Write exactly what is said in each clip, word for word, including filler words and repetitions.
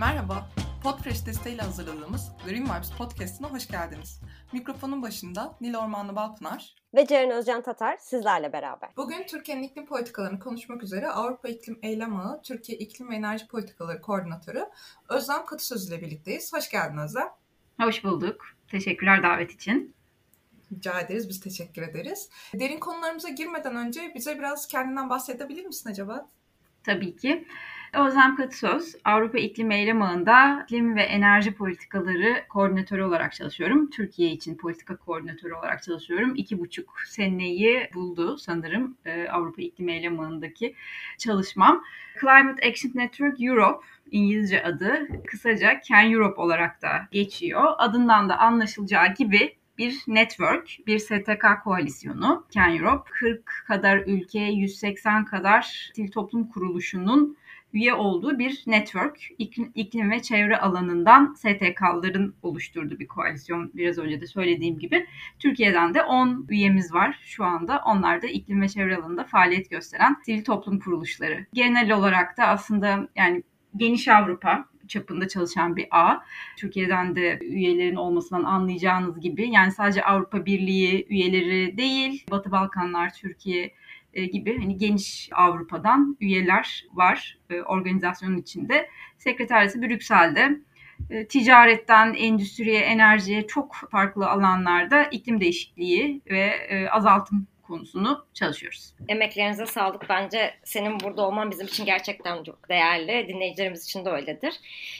Merhaba, Podfresh desteğiyle hazırladığımız Green Vibes Podcast'ına hoş geldiniz. Mikrofonun başında Nil Ormanlı Balpınar ve Ceren Özcan Tatar sizlerle beraber. Bugün Türkiye'nin iklim politikalarını konuşmak üzere Avrupa İklim Eylem Ağı, Türkiye İklim ve Enerji Politikaları Koordinatörü Özlem Katısöz ile birlikteyiz. Hoş geldin Özlem. Hoş bulduk. Teşekkürler davet için. Rica ederiz, biz teşekkür ederiz. Derin konularımıza girmeden önce bize biraz kendinden bahsedebilir misin acaba? Tabii ki. Özlem Katısöz, Avrupa İklim Eylem Ağı'nda iklim ve enerji politikaları koordinatörü olarak çalışıyorum. Türkiye için politika koordinatörü olarak çalışıyorum. İki buçuk seneyi buldu sanırım Avrupa İklim Eylem Ağı'ndaki çalışmam. Climate Action Network Europe, İngilizce adı, kısaca Can Europe olarak da geçiyor. Adından da anlaşılacağı gibi bir network, bir S T K koalisyonu. Can Europe, kırk kadar ülke, yüz seksen kadar sivil toplum kuruluşunun üye olduğu bir network, iklim ve çevre alanından S T K'ların oluşturduğu bir koalisyon. Biraz önce de söylediğim gibi Türkiye'den de on üyemiz var şu anda. Onlar da iklim ve çevre alanında faaliyet gösteren sivil toplum kuruluşları. Genel olarak da aslında yani geniş Avrupa çapında çalışan bir ağ. Türkiye'den de üyelerin olmasından anlayacağınız gibi yani sadece Avrupa Birliği üyeleri değil, Batı Balkanlar, Türkiye gibi hani geniş Avrupa'dan üyeler var organizasyonun içinde. Sekreteriyeti Brüksel'de. Ticaretten endüstriye, enerjiye çok farklı alanlarda iklim değişikliği ve azaltım konusunu çalışıyoruz. Emeklerinize sağlık. Bence senin burada olman bizim için gerçekten çok değerli. Dinleyicilerimiz için de öyledir.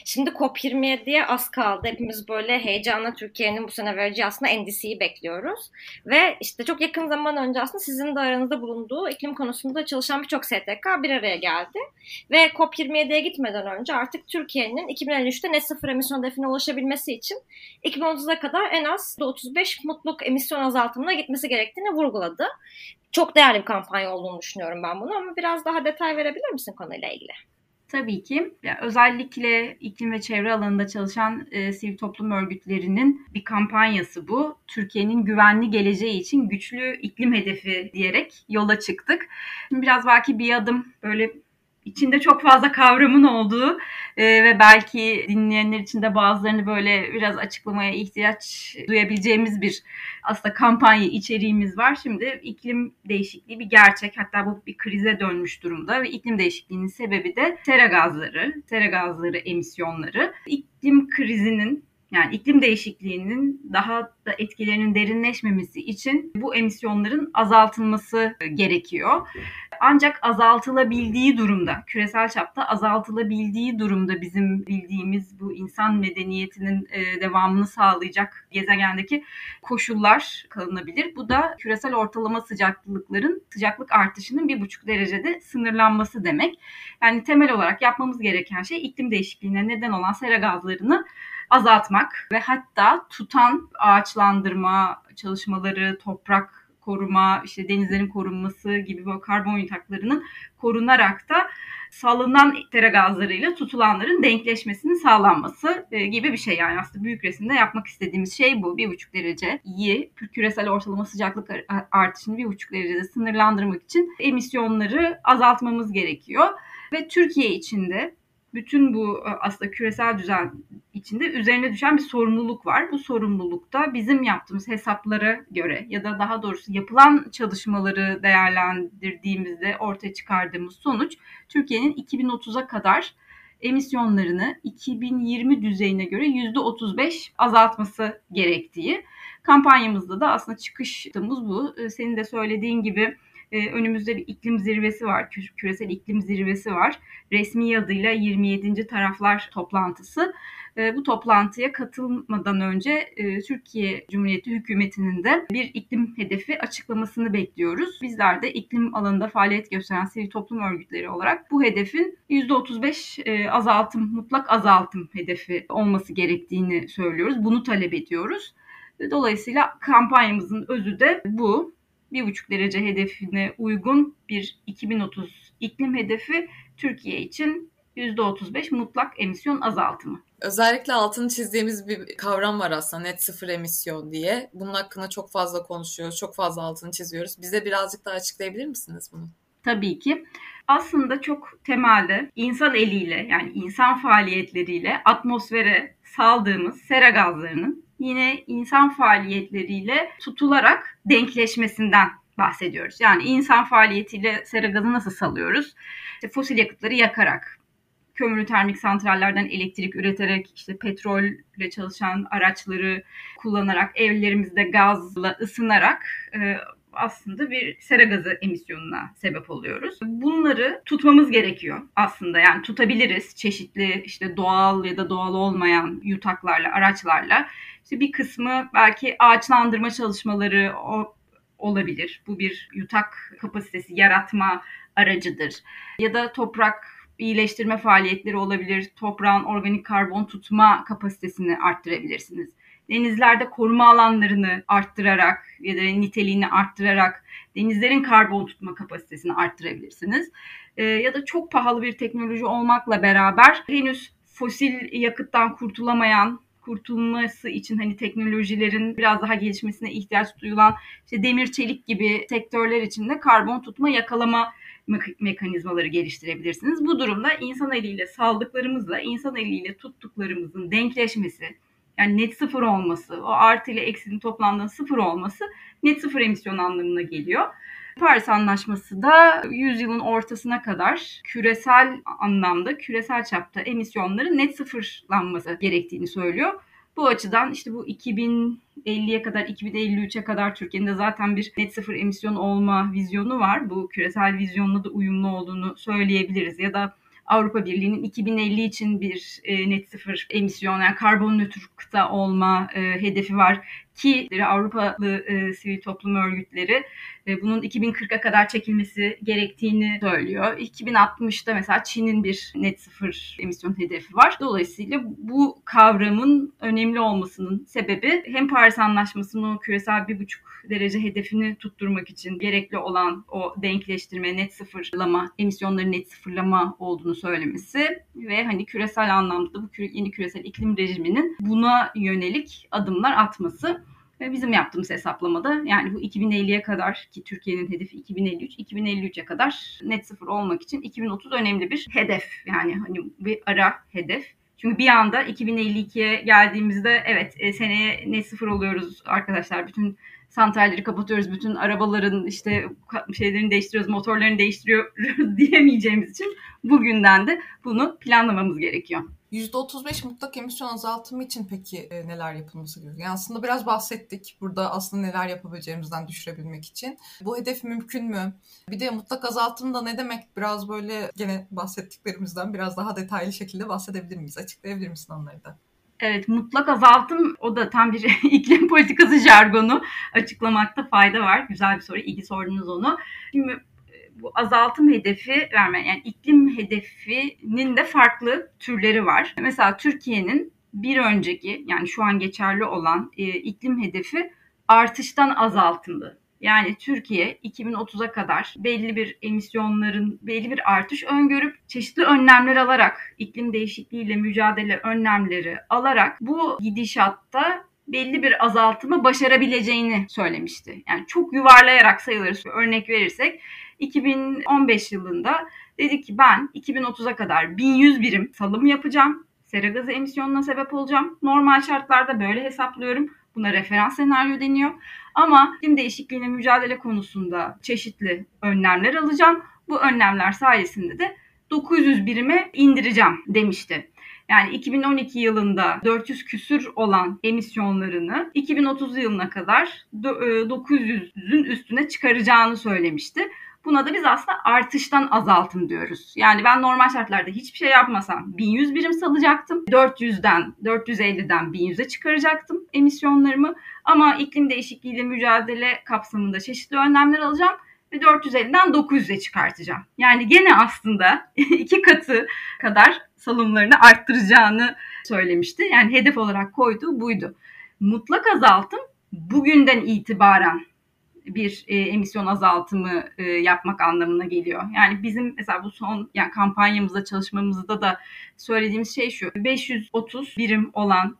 Şimdi C O P yirmi yediye az kaldı. Hepimiz böyle heyecanla Türkiye'nin bu sene vereceği aslında N D C'yi bekliyoruz. Ve işte çok yakın zaman önce aslında sizin de aranızda bulunduğu iklim konusunda çalışan birçok S T K bir araya geldi. Ve C O P yirmi yediye gitmeden önce artık Türkiye'nin iki bin elli üçte net sıfır emisyon hedefine ulaşabilmesi için iki bin otuza kadar en az otuz beş mutluluk emisyon azaltımına gitmesi gerektiğini vurguladı. Çok değerli bir kampanya olduğunu düşünüyorum ben bunu ama biraz daha detay verebilir misin konuyla ilgili? Tabii ki. Yani özellikle iklim ve çevre alanında çalışan e, sivil toplum örgütlerinin bir kampanyası bu. Türkiye'nin güvenli geleceği için güçlü iklim hedefi diyerek yola çıktık. Şimdi biraz belki bir adım böyle içinde çok fazla kavramın olduğu e, ve belki dinleyenler için de bazılarını böyle biraz açıklamaya ihtiyaç duyabileceğimiz bir aslında kampanya içeriğimiz var. Şimdi iklim değişikliği bir gerçek, hatta bu bir krize dönmüş durumda ve iklim değişikliğinin sebebi de sera gazları, sera gazları emisyonları. İklim krizinin yani iklim değişikliğinin daha da etkilerinin derinleşmemesi için bu emisyonların azaltılması gerekiyor. Ancak azaltılabildiği durumda, küresel çapta azaltılabildiği durumda bizim bildiğimiz bu insan medeniyetinin devamını sağlayacak gezegendeki koşullar kalınabilir. Bu da küresel ortalama sıcaklıkların, sıcaklık artışının bir buçuk derecede sınırlanması demek. Yani temel olarak yapmamız gereken şey iklim değişikliğine neden olan sera gazlarını azaltmak ve hatta tutan ağaçlandırma çalışmaları, toprak koruma, işte denizlerin korunması gibi böyle karbon yutaklarının korunarak da salınan sera gazlarıyla tutulanların denkleşmesinin sağlanması gibi bir şey. Yani aslında büyük resimde yapmak istediğimiz şey bu. bir buçuk dereceyi küresel ortalama sıcaklık artışını bir buçuk derecede sınırlandırmak için emisyonları azaltmamız gerekiyor. Ve Türkiye için de bütün bu aslında küresel düzen içinde üzerine düşen bir sorumluluk var. Bu sorumlulukta bizim yaptığımız hesaplara göre ya da daha doğrusu yapılan çalışmaları değerlendirdiğimizde ortaya çıkardığımız sonuç Türkiye'nin iki bin otuza kadar emisyonlarını iki bin yirmi düzeyine göre yüzde otuz beş azaltması gerektiği. Kampanyamızda da aslında çıkışımız bu. Senin de söylediğin gibi önümüzde bir iklim zirvesi var, küresel iklim zirvesi var. Resmi adıyla yirmi yedinci taraflar toplantısı. Bu toplantıya katılmadan önce Türkiye Cumhuriyeti hükümetinin de bir iklim hedefi açıklamasını bekliyoruz. Bizler de iklim alanında faaliyet gösteren sivil toplum örgütleri olarak bu hedefin yüzde otuz beş azaltım, mutlak azaltım hedefi olması gerektiğini söylüyoruz. Bunu talep ediyoruz. Dolayısıyla kampanyamızın özü de bu. bir buçuk derece hedefine uygun bir iki bin otuz iklim hedefi Türkiye için yüzde otuz beş mutlak emisyon azaltımı. Özellikle altını çizdiğimiz bir kavram var aslında, net sıfır emisyon diye. Bunun hakkında çok fazla konuşuyoruz, çok fazla altını çiziyoruz. Bize birazcık daha açıklayabilir misiniz bunu? Tabii ki. aslında çok temelde insan eliyle, yani insan faaliyetleriyle atmosfere saldığımız sera gazlarının yine insan faaliyetleriyle tutularak denkleşmesinden bahsediyoruz. Yani insan faaliyetiyle sera gazı nasıl salıyoruz? İşte fosil yakıtları yakarak, kömürlü termik santrallerden elektrik üreterek, işte petrolle çalışan araçları kullanarak, evlerimizde gazla ısınarak e, aslında bir sera gazı emisyonuna sebep oluyoruz. Bunları tutmamız gerekiyor aslında. Yani tutabiliriz çeşitli işte doğal ya da doğal olmayan yutaklarla, araçlarla. İşte bir kısmı belki ağaçlandırma çalışmaları o olabilir. Bu bir yutak kapasitesi yaratma aracıdır. Ya da toprak iyileştirme faaliyetleri olabilir. Toprağın organik karbon tutma kapasitesini arttırabilirsiniz. Denizlerde koruma alanlarını arttırarak ya da niteliğini arttırarak denizlerin karbon tutma kapasitesini arttırabilirsiniz. Ee, ya da çok pahalı bir teknoloji olmakla beraber henüz fosil yakıttan kurtulamayan, kurtulması için hani teknolojilerin biraz daha gelişmesine ihtiyaç duyulan işte demir çelik gibi sektörler için de karbon tutma yakalama mekanizmaları geliştirebilirsiniz. Bu durumda insan eliyle saldıklarımızla insan eliyle tuttuklarımızın denkleşmesi, yani net sıfır olması, o artı ile eksinin toplamda sıfır olması net sıfır emisyon anlamına geliyor. Paris Anlaşması da yüzyılın ortasına kadar küresel anlamda, küresel çapta emisyonların net sıfırlanması gerektiğini söylüyor. Bu açıdan işte bu iki bin elliye kadar, iki bin elli üçe kadar Türkiye'nin de zaten bir net sıfır emisyon olma vizyonu var. Bu küresel vizyonla da uyumlu olduğunu söyleyebiliriz. Ya da Avrupa Birliği'nin iki bin elli için bir net sıfır emisyon, yani karbon nötr kıta olma hedefi var ki Avrupalı sivil toplum örgütleri bunun iki bin kırka kadar çekilmesi gerektiğini söylüyor. iki bin altmışta mesela Çin'in bir net sıfır emisyon hedefi var. Dolayısıyla bu kavramın önemli olmasının sebebi hem Paris Anlaşması'nın o küresel bir buçuk derece hedefini tutturmak için gerekli olan o denkleştirme, net sıfırlama, emisyonların net sıfırlama olduğunu söylemesi ve hani küresel anlamda bu yeni küresel iklim rejiminin buna yönelik adımlar atması. Ve bizim yaptığımız hesaplamada yani bu iki bin elliye kadar ki Türkiye'nin hedefi iki bin elli üç, iki bin elli üçe kadar net sıfır olmak için iki bin otuz önemli bir hedef. Yani hani bir ara hedef. Çünkü bir anda iki bin elli ikiye geldiğimizde evet e, seneye net sıfır oluyoruz arkadaşlar. Bütün santralleri kapatıyoruz, bütün arabaların işte şeylerini değiştiriyoruz, motorlarını değiştiriyoruz diyemeyeceğimiz için bugünden de bunu planlamamız gerekiyor. yüzde otuz beş mutlak emisyon azaltımı için peki e, neler yapılması gerekiyor? Yani aslında biraz bahsettik burada aslında neler yapabileceğimizden düşürebilmek için. Bu hedef mümkün mü? Bir de mutlak azaltım da ne demek? Biraz böyle gene bahsettiklerimizden biraz daha detaylı şekilde bahsedebilir miyiz? Açıklayabilir misin onları da? Evet, mutlak azaltım o da tam bir iklim politikası jargonu, açıklamakta fayda var. Güzel bir soru, iyi ki sordunuz onu. Şimdi bu azaltım hedefi verme, yani iklim hedefinin de farklı türleri var. Mesela Türkiye'nin bir önceki, yani şu an geçerli olan e, iklim hedefi artıştan azaltımdı. Yani Türkiye iki bin otuza kadar belli bir emisyonların belli bir artış öngörüp çeşitli önlemler alarak, iklim değişikliğiyle mücadele önlemleri alarak bu gidişatta belli bir azaltımı başarabileceğini söylemişti. Yani çok yuvarlayarak sayılır. Örnek verirsek iki bin on beş yılında dedi ki ben iki bin otuza kadar bin yüz birim salım yapacağım. Sera gazı emisyonuna sebep olacağım. Normal şartlarda böyle hesaplıyorum. Buna referans senaryo deniyor. Ama iklim değişikliğiyle mücadele konusunda çeşitli önlemler alacağım. Bu önlemler sayesinde de dokuz yüz birime indireceğim demişti. Yani iki bin on iki yılında dört yüz küsür olan emisyonlarını iki bin otuz yılına kadar dokuz yüzün üstüne çıkaracağını söylemişti. Buna da biz aslında artıştan azaltım diyoruz. Yani ben normal şartlarda hiçbir şey yapmasam bin yüz birim salacaktım. dört yüzden, dört yüz elliden bin yüze çıkaracaktım emisyonlarımı. Ama iklim değişikliğiyle mücadele kapsamında çeşitli önlemler alacağım ve dört yüz elliden dokuz yüze çıkartacağım. Yani gene aslında iki katı kadar salımlarını arttıracağını söylemişti. Yani hedef olarak koyduğu buydu. Mutlak azaltım bugünden itibaren bir e, emisyon azaltımı e, yapmak anlamına geliyor. Yani bizim mesela bu son yani kampanyamızda, çalışmamızda da söylediğimiz şey şu. beş yüz otuz birim olan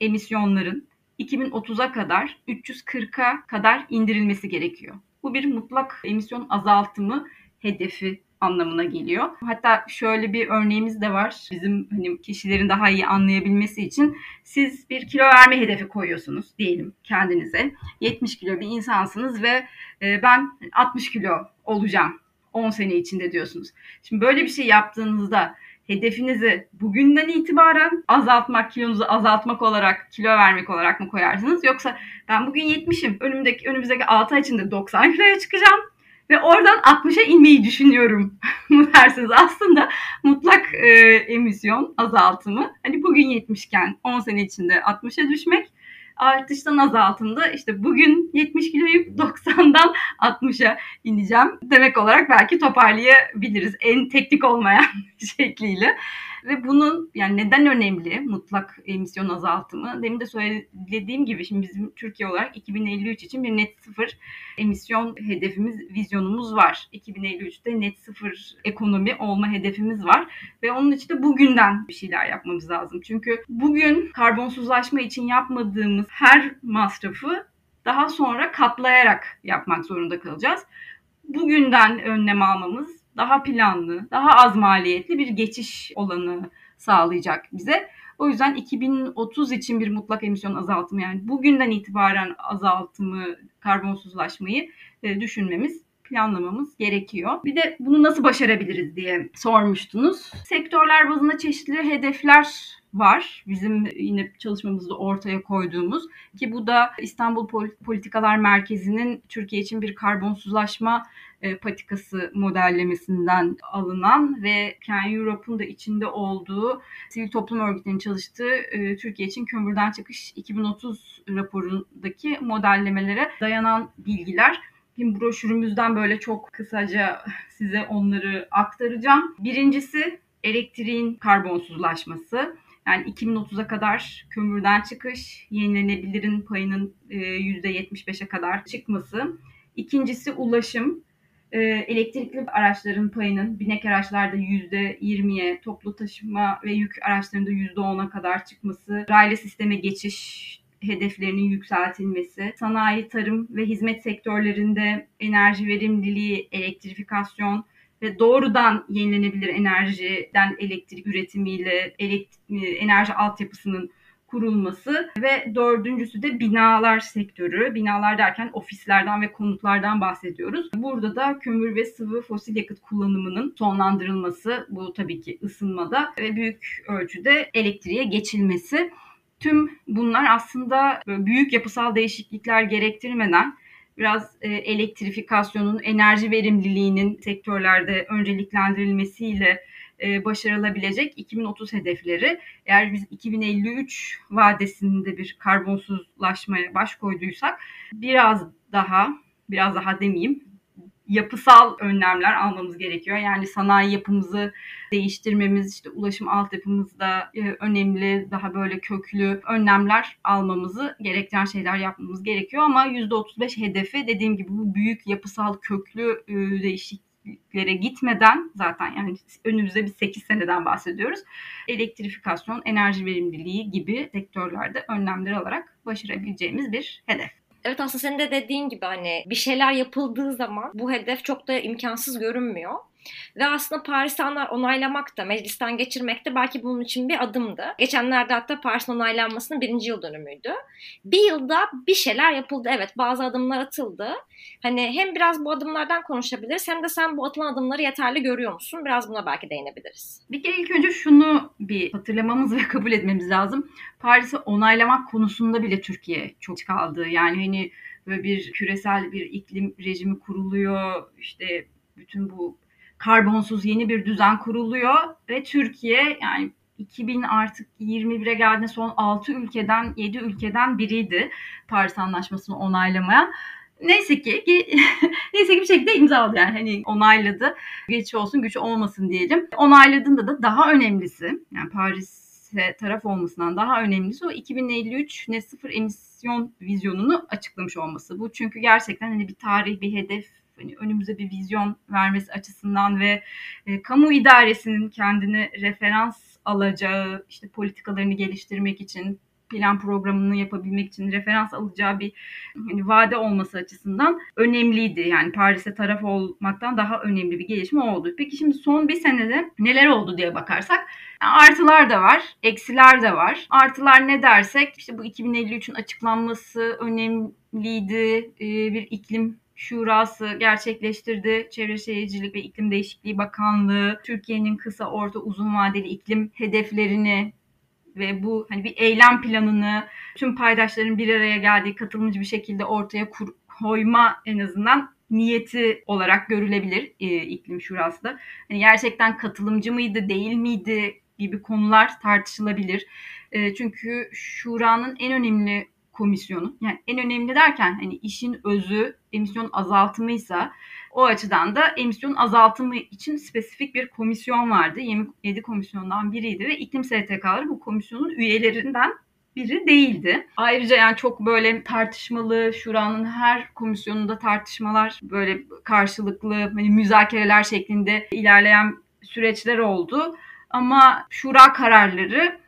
emisyonların iki bin otuza kadar üç yüz kırka kadar indirilmesi gerekiyor. Bu bir mutlak emisyon azaltımı hedefi anlamına geliyor. Hatta şöyle bir örneğimiz de var. Bizim hani kişilerin daha iyi anlayabilmesi için siz bir kilo verme hedefi koyuyorsunuz diyelim kendinize. yetmiş kilo bir insansınız ve ben altmış kilo olacağım on sene içinde diyorsunuz. Şimdi böyle bir şey yaptığınızda hedefinizi bugünden itibaren azaltmak, kilonuzu azaltmak olarak, kilo vermek olarak mı koyarsınız? Yoksa ben bugün yetmişim, önümdeki, önümüzdeki altı ay içinde doksan kiloya çıkacağım ve oradan altmışa inmeyi düşünüyorum mu dersiniz? Aslında mutlak e, emisyon azaltımı, hani bugün yetmişken on sene içinde altmışa düşmek, artıştan azaltımda işte bugün yetmiş kiloyu doksandan altmışa ineceğim demek olarak belki toparlayabiliriz en teknik olmayan şekliyle. Ve bunun yani neden önemli mutlak emisyon azaltımı? Demin de söylediğim gibi şimdi bizim Türkiye olarak iki bin elli üç için bir net sıfır emisyon hedefimiz, vizyonumuz var. iki bin elli üçte net sıfır ekonomi olma hedefimiz var ve onun için de bugünden bir şeyler yapmamız lazım. Çünkü bugün karbonsuzlaşma için yapmadığımız her masrafı daha sonra katlayarak yapmak zorunda kalacağız. Bugünden önlem almamız daha planlı, daha az maliyetli bir geçiş olanı sağlayacak bize. O yüzden iki bin otuz için bir mutlak emisyon azaltımı, yani bugünden itibaren azaltımı, karbonsuzlaşmayı düşünmemiz, planlamamız gerekiyor. Bir de bunu nasıl başarabiliriz diye sormuştunuz. Sektörler bazında çeşitli hedefler var. Bizim yine çalışmamızda ortaya koyduğumuz, ki bu da İstanbul Politikalar Merkezi'nin Türkiye için bir karbonsuzlaşma patikası modellemesinden alınan ve Can Europe'un da içinde olduğu, sivil toplum örgütlerinin çalıştığı Türkiye için kömürden çıkış iki bin otuz raporundaki modellemelere dayanan bilgiler. Şimdi broşürümüzden böyle çok kısaca size onları aktaracağım. Birincisi elektriğin karbonsuzlaşması. Yani iki bin otuza kadar kömürden çıkış, yenilenebilirin payının yüzde yetmiş beşe kadar çıkması. İkincisi ulaşım. Elektrikli araçların payının binek araçlarda yüzde yirmiye, toplu taşıma ve yük araçlarında yüzde ona kadar çıkması. Raylı sisteme geçiş hedeflerinin yükseltilmesi, sanayi, tarım ve hizmet sektörlerinde enerji verimliliği, elektrifikasyon ve doğrudan yenilenebilir enerjiden elektrik üretimiyle elektri- enerji altyapısının kurulması ve dördüncüsü de binalar sektörü. Binalar derken ofislerden ve konutlardan bahsediyoruz. Burada da kömür ve sıvı fosil yakıt kullanımının sonlandırılması, bu tabii ki ısınmada ve büyük ölçüde elektriğe geçilmesi. Tüm bunlar aslında büyük yapısal değişiklikler gerektirmeden biraz elektrifikasyonun, enerji verimliliğinin sektörlerde önceliklendirilmesiyle başarılabilecek iki bin otuz hedefleri. Eğer biz iki bin elli üç vadesinde bir karbonsuzlaşmaya baş koyduysak biraz daha, biraz daha demeyeyim, yapısal önlemler almamız gerekiyor. Yani sanayi yapımızı değiştirmemiz, işte ulaşım altyapımızda önemli, daha böyle köklü önlemler almamızı gerektiren şeyler yapmamız gerekiyor. Ama yüzde otuz beş hedefi dediğim gibi bu büyük yapısal köklü değişikliklere gitmeden zaten, yani önümüzde bir sekiz seneden bahsediyoruz. Elektrifikasyon, enerji verimliliği gibi sektörlerde önlemler alarak başarabileceğimiz bir hedef. Evet, aslında senin de dediğin gibi hani bir şeyler yapıldığı zaman bu hedef çok da imkansız görünmüyor. Ve aslında Paris'i onaylamak da, meclisten geçirmek de belki bunun için bir adımdı. Geçenlerde hatta Paris'in onaylanmasının birinci yıl dönümüydü. Bir yılda bir şeyler yapıldı. Evet, bazı adımlar atıldı. Hani hem biraz bu adımlardan konuşabiliriz hem de sen bu atılan adımları yeterli görüyor musun? Biraz buna belki değinebiliriz. Bir kere ilk önce şunu bir hatırlamamız ve kabul etmemiz lazım. Paris'i onaylamak konusunda bile Türkiye çok kaldı. Yani hani böyle bir küresel bir iklim rejimi kuruluyor. İşte bütün bu karbonsuz yeni bir düzen kuruluyor ve Türkiye yani iki bin artık yirmi bire geldiğinde son altı ülkeden yedi ülkeden biriydi Paris Anlaşması'nı onaylamaya. Neyse ki neyse ki bir şekilde imzaladı, yani hani onayladı. Geç olsun güç olmasın diyelim. Onayladığında da daha önemlisi, yani Paris'e taraf olmasından daha önemlisi o iki bin elli üç net sıfır emisyon vizyonunu açıklamış olması. Bu çünkü gerçekten hani bir tarih, bir hedef, hani önümüze bir vizyon vermesi açısından ve e, kamu idaresinin kendine referans alacağı, işte politikalarını geliştirmek için plan programını yapabilmek için referans alacağı bir hani vade olması açısından önemliydi. Yani Paris'e taraf olmaktan daha önemli bir gelişme oldu. Peki şimdi son bir senede neler oldu diye bakarsak, artılar da var, eksiler de var. Artılar ne dersek, işte bu iki bin elli üçün açıklanması önemliydi, bir iklim Şurası gerçekleştirdi. Çevre Şehircilik ve İklim Değişikliği Bakanlığı Türkiye'nin kısa, orta, uzun vadeli iklim hedeflerini ve bu hani bir eylem planını tüm paydaşların bir araya geldiği katılımcı bir şekilde ortaya kur- koyma en azından niyeti olarak görülebilir e, iklim şurası da. Yani gerçekten katılımcı mıydı, değil miydi gibi konular tartışılabilir. E, çünkü şuranın en önemli komisyonu, yani en önemli derken hani işin özü emisyon azaltımıysa o açıdan da emisyon azaltımı için spesifik bir komisyon vardı. yirmi yedi komisyondan biriydi ve iklim S T K'ları bu komisyonun üyelerinden biri değildi. Ayrıca yani çok böyle tartışmalı, şuranın her komisyonunda tartışmalar böyle karşılıklı hani müzakereler şeklinde ilerleyen süreçler oldu. Ama şura kararları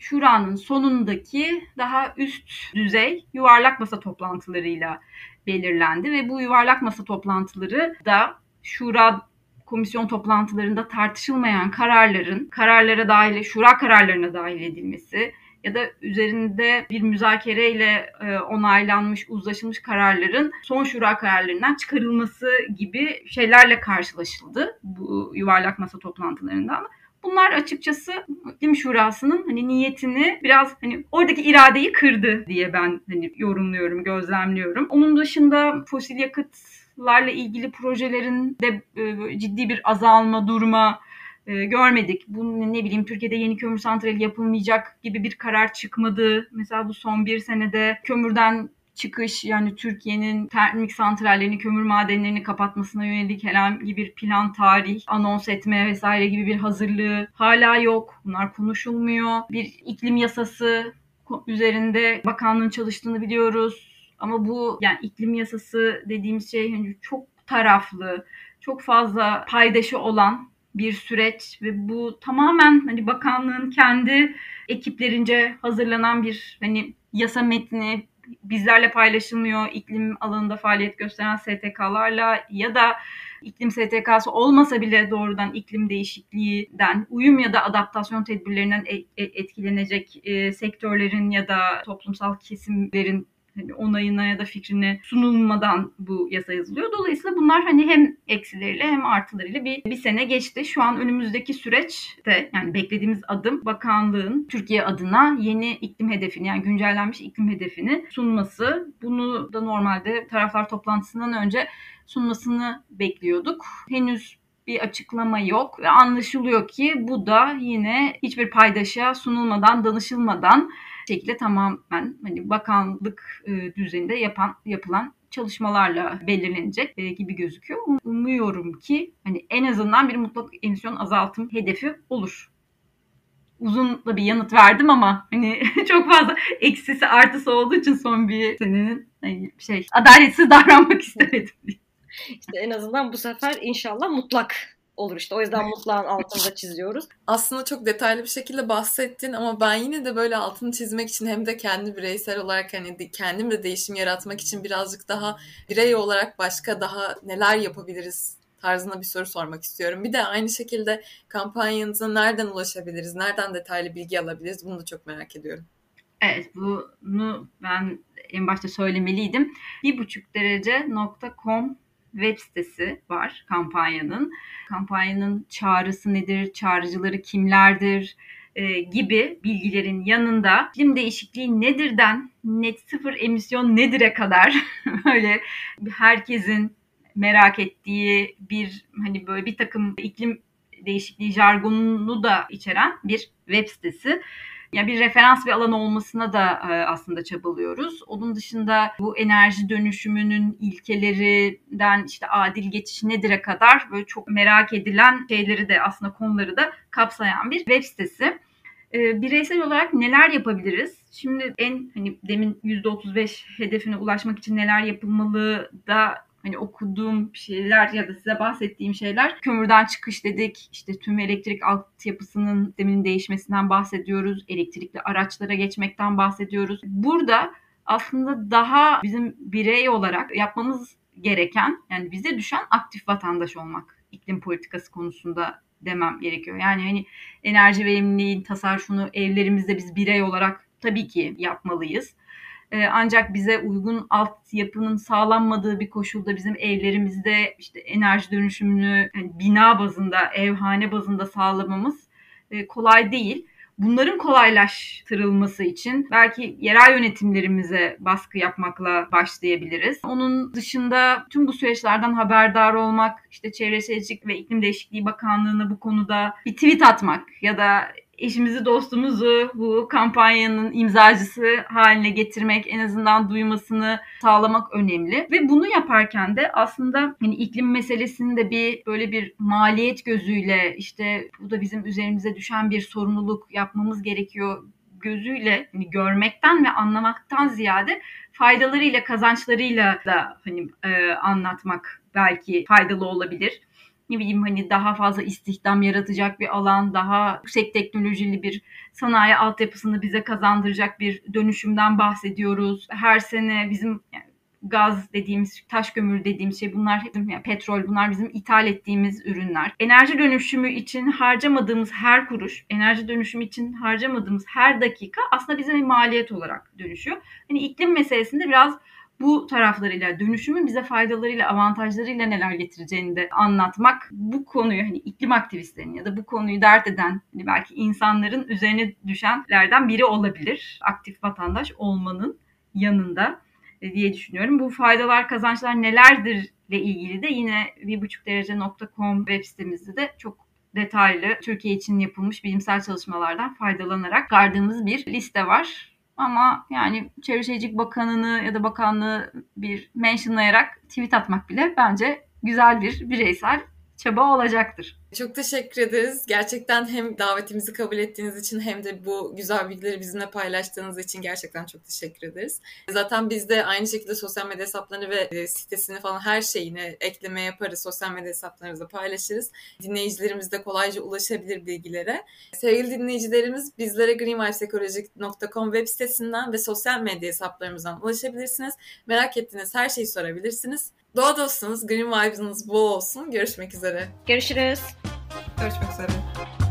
şuranın sonundaki daha üst düzey yuvarlak masa toplantılarıyla belirlendi ve bu yuvarlak masa toplantıları da şura komisyon toplantılarında tartışılmayan kararların kararlara dahil, şura kararlarına dahil edilmesi ya da üzerinde bir müzakereyle onaylanmış, uzlaşılmış kararların son şura kararlarından çıkarılması gibi şeylerle karşılaşıldı bu yuvarlak masa toplantılarından. Bunlar açıkçası iklim şurasının hani niyetini biraz hani oradaki iradeyi kırdı diye ben hani yorumluyorum, gözlemliyorum. Onun dışında fosil yakıtlarla ilgili projelerin de ciddi bir azalma, durma görmedik. Bunun ne bileyim Türkiye'de yeni kömür santrali yapılmayacak gibi bir karar çıkmadı. Mesela bu son bir senede kömürden çıkış, yani Türkiye'nin termik santrallerini, kömür madenlerini kapatmasına yönelik herhangi bir plan, tarih, anons etme vesaire gibi bir hazırlığı hala yok. Bunlar konuşulmuyor. Bir iklim yasası üzerinde bakanlığın çalıştığını biliyoruz. Ama bu yani iklim yasası dediğimiz şey yani çok taraflı, çok fazla paydaşı olan bir süreç ve bu tamamen hani bakanlığın kendi ekiplerince hazırlanan bir hani yasa metni, bizlerle paylaşılmıyor. İklim alanında faaliyet gösteren S T K'larla ya da iklim S T K'sı olmasa bile doğrudan iklim değişikliğinden, uyum ya da adaptasyon tedbirlerinden etkilenecek e, sektörlerin ya da toplumsal kesimlerin hani onayına ya da fikrine sunulmadan bu yasa yazılıyor. Dolayısıyla bunlar hani hem eksileriyle hem artılarıyla bir, bir sene geçti. Şu an önümüzdeki süreçte yani beklediğimiz adım bakanlığın Türkiye adına yeni iklim hedefini, yani güncellenmiş iklim hedefini sunması. Bunu da normalde taraflar toplantısından önce sunmasını bekliyorduk. Henüz bir açıklama yok ve anlaşılıyor ki bu da yine hiçbir paydaşa sunulmadan, danışılmadan şekilde tamamen hani bakanlık e, düzeninde yapan yapılan çalışmalarla belirlenecek e, gibi gözüküyor. Umuyorum ki hani en azından bir mutlak emisyon azaltım hedefi olur. Uzun da bir yanıt verdim ama hani çok fazla eksisi artısı olduğu için son bir senenin hani şey adaletsiz davranmak istemedim. İşte en azından bu sefer inşallah mutlak olur işte. O yüzden mutlağın altını da çiziyoruz. Aslında çok detaylı bir şekilde bahsettin ama ben yine de böyle altını çizmek için hem de kendi bireysel olarak hani kendim de değişim yaratmak için birazcık daha birey olarak başka daha neler yapabiliriz tarzında bir soru sormak istiyorum. Bir de aynı şekilde kampanyanıza nereden ulaşabiliriz? Nereden detaylı bilgi alabiliriz? Bunu da çok merak ediyorum. Evet, bunu ben en başta söylemeliydim. bir buçuk derece nokta com web sitesi var kampanyanın. Kampanyanın çağrısı nedir, çağrıcıları kimlerdir e, gibi bilgilerin yanında iklim değişikliği nedirden net sıfır emisyon nedire kadar öyle herkesin merak ettiği bir hani böyle bir takım iklim değişikliği jargonunu da içeren bir web sitesi. Yani bir referans ve alan olmasına da aslında çabalıyoruz. Onun dışında bu enerji dönüşümünün ilkelerinden işte adil geçiş nedire kadar böyle çok merak edilen şeyleri de aslında konuları da kapsayan bir web sitesi. Bireysel olarak neler yapabiliriz? Şimdi en hani demin yüzde otuz beş hedefine ulaşmak için neler yapılmalı da hani okuduğum şeyler ya da size bahsettiğim şeyler. Kömürden çıkış dedik, işte tüm elektrik altyapısının sisteminin değişmesinden bahsediyoruz, elektrikli araçlara geçmekten bahsediyoruz. Burada aslında daha bizim birey olarak yapmamız gereken, yani bize düşen aktif vatandaş olmak iklim politikası konusunda demem gerekiyor. Yani hani enerji verimliliği, tasarrufunu evlerimizde biz birey olarak tabii ki yapmalıyız. Ancak bize uygun altyapının sağlanmadığı bir koşulda bizim evlerimizde işte enerji dönüşümünü yani bina bazında, evhane bazında sağlamamız kolay değil. Bunların kolaylaştırılması için belki yerel yönetimlerimize baskı yapmakla başlayabiliriz. Onun dışında tüm bu süreçlerden haberdar olmak, işte Çevre Şehircilik ve İklim Değişikliği Bakanlığı'na bu konuda bir tweet atmak ya da eşimizi, dostumuzu bu kampanyanın imzacısı haline getirmek, en azından duymasını sağlamak önemli. Ve bunu yaparken de aslında hani iklim meselesini de bir böyle bir maliyet gözüyle, işte bu da bizim üzerimize düşen bir sorumluluk, yapmamız gerekiyor gözüyle hani görmekten ve anlamaktan ziyade faydalarıyla, kazançlarıyla da hani e, anlatmak belki faydalı olabilir. Ne bileyim hani daha fazla istihdam yaratacak bir alan, daha yüksek teknolojili bir sanayi altyapısını bize kazandıracak bir dönüşümden bahsediyoruz. Her sene bizim yani gaz dediğimiz, taş kömür dediğimiz şey, bunlar yani petrol, bunlar bizim ithal ettiğimiz ürünler. Enerji dönüşümü için harcamadığımız her kuruş, enerji dönüşümü için harcamadığımız her dakika aslında bize bir maliyet olarak dönüşüyor. Hani iklim meselesinde biraz bu taraflarıyla, dönüşümün bize faydalarıyla, avantajlarıyla neler getireceğini de anlatmak, bu konuyu hani iklim aktivistlerinin ya da bu konuyu dert eden hani belki insanların üzerine düşenlerden biri olabilir. Aktif vatandaş olmanın yanında diye düşünüyorum. Bu faydalar, kazançlar nelerdir ile ilgili de yine bir buçuk derece nokta com web sitemizde de çok detaylı Türkiye için yapılmış bilimsel çalışmalardan faydalanarak çıkardığımız bir liste var. Ama yani Çevre Şehircilik Bakanı'nı ya da bakanlığı bir mentionlayarak tweet atmak bile bence güzel bir bireysel çaba olacaktır. Çok teşekkür ederiz. Gerçekten hem davetimizi kabul ettiğiniz için hem de bu güzel bilgileri bizimle paylaştığınız için gerçekten çok teşekkür ederiz. Zaten biz de aynı şekilde sosyal medya hesaplarını ve sitesini falan her şeyini ekleme yaparız. Sosyal medya hesaplarımızda paylaşırız. Dinleyicilerimiz de kolayca ulaşabilir bilgilere. Sevgili dinleyicilerimiz, bizlere green vibe sekoloji nokta com web sitesinden ve sosyal medya hesaplarımızdan ulaşabilirsiniz. Merak ettiğiniz her şeyi sorabilirsiniz. Doğa dostunuz, green vibes'ınız bol olsun. Görüşmek üzere. Görüşürüz. Görüşmek üzere.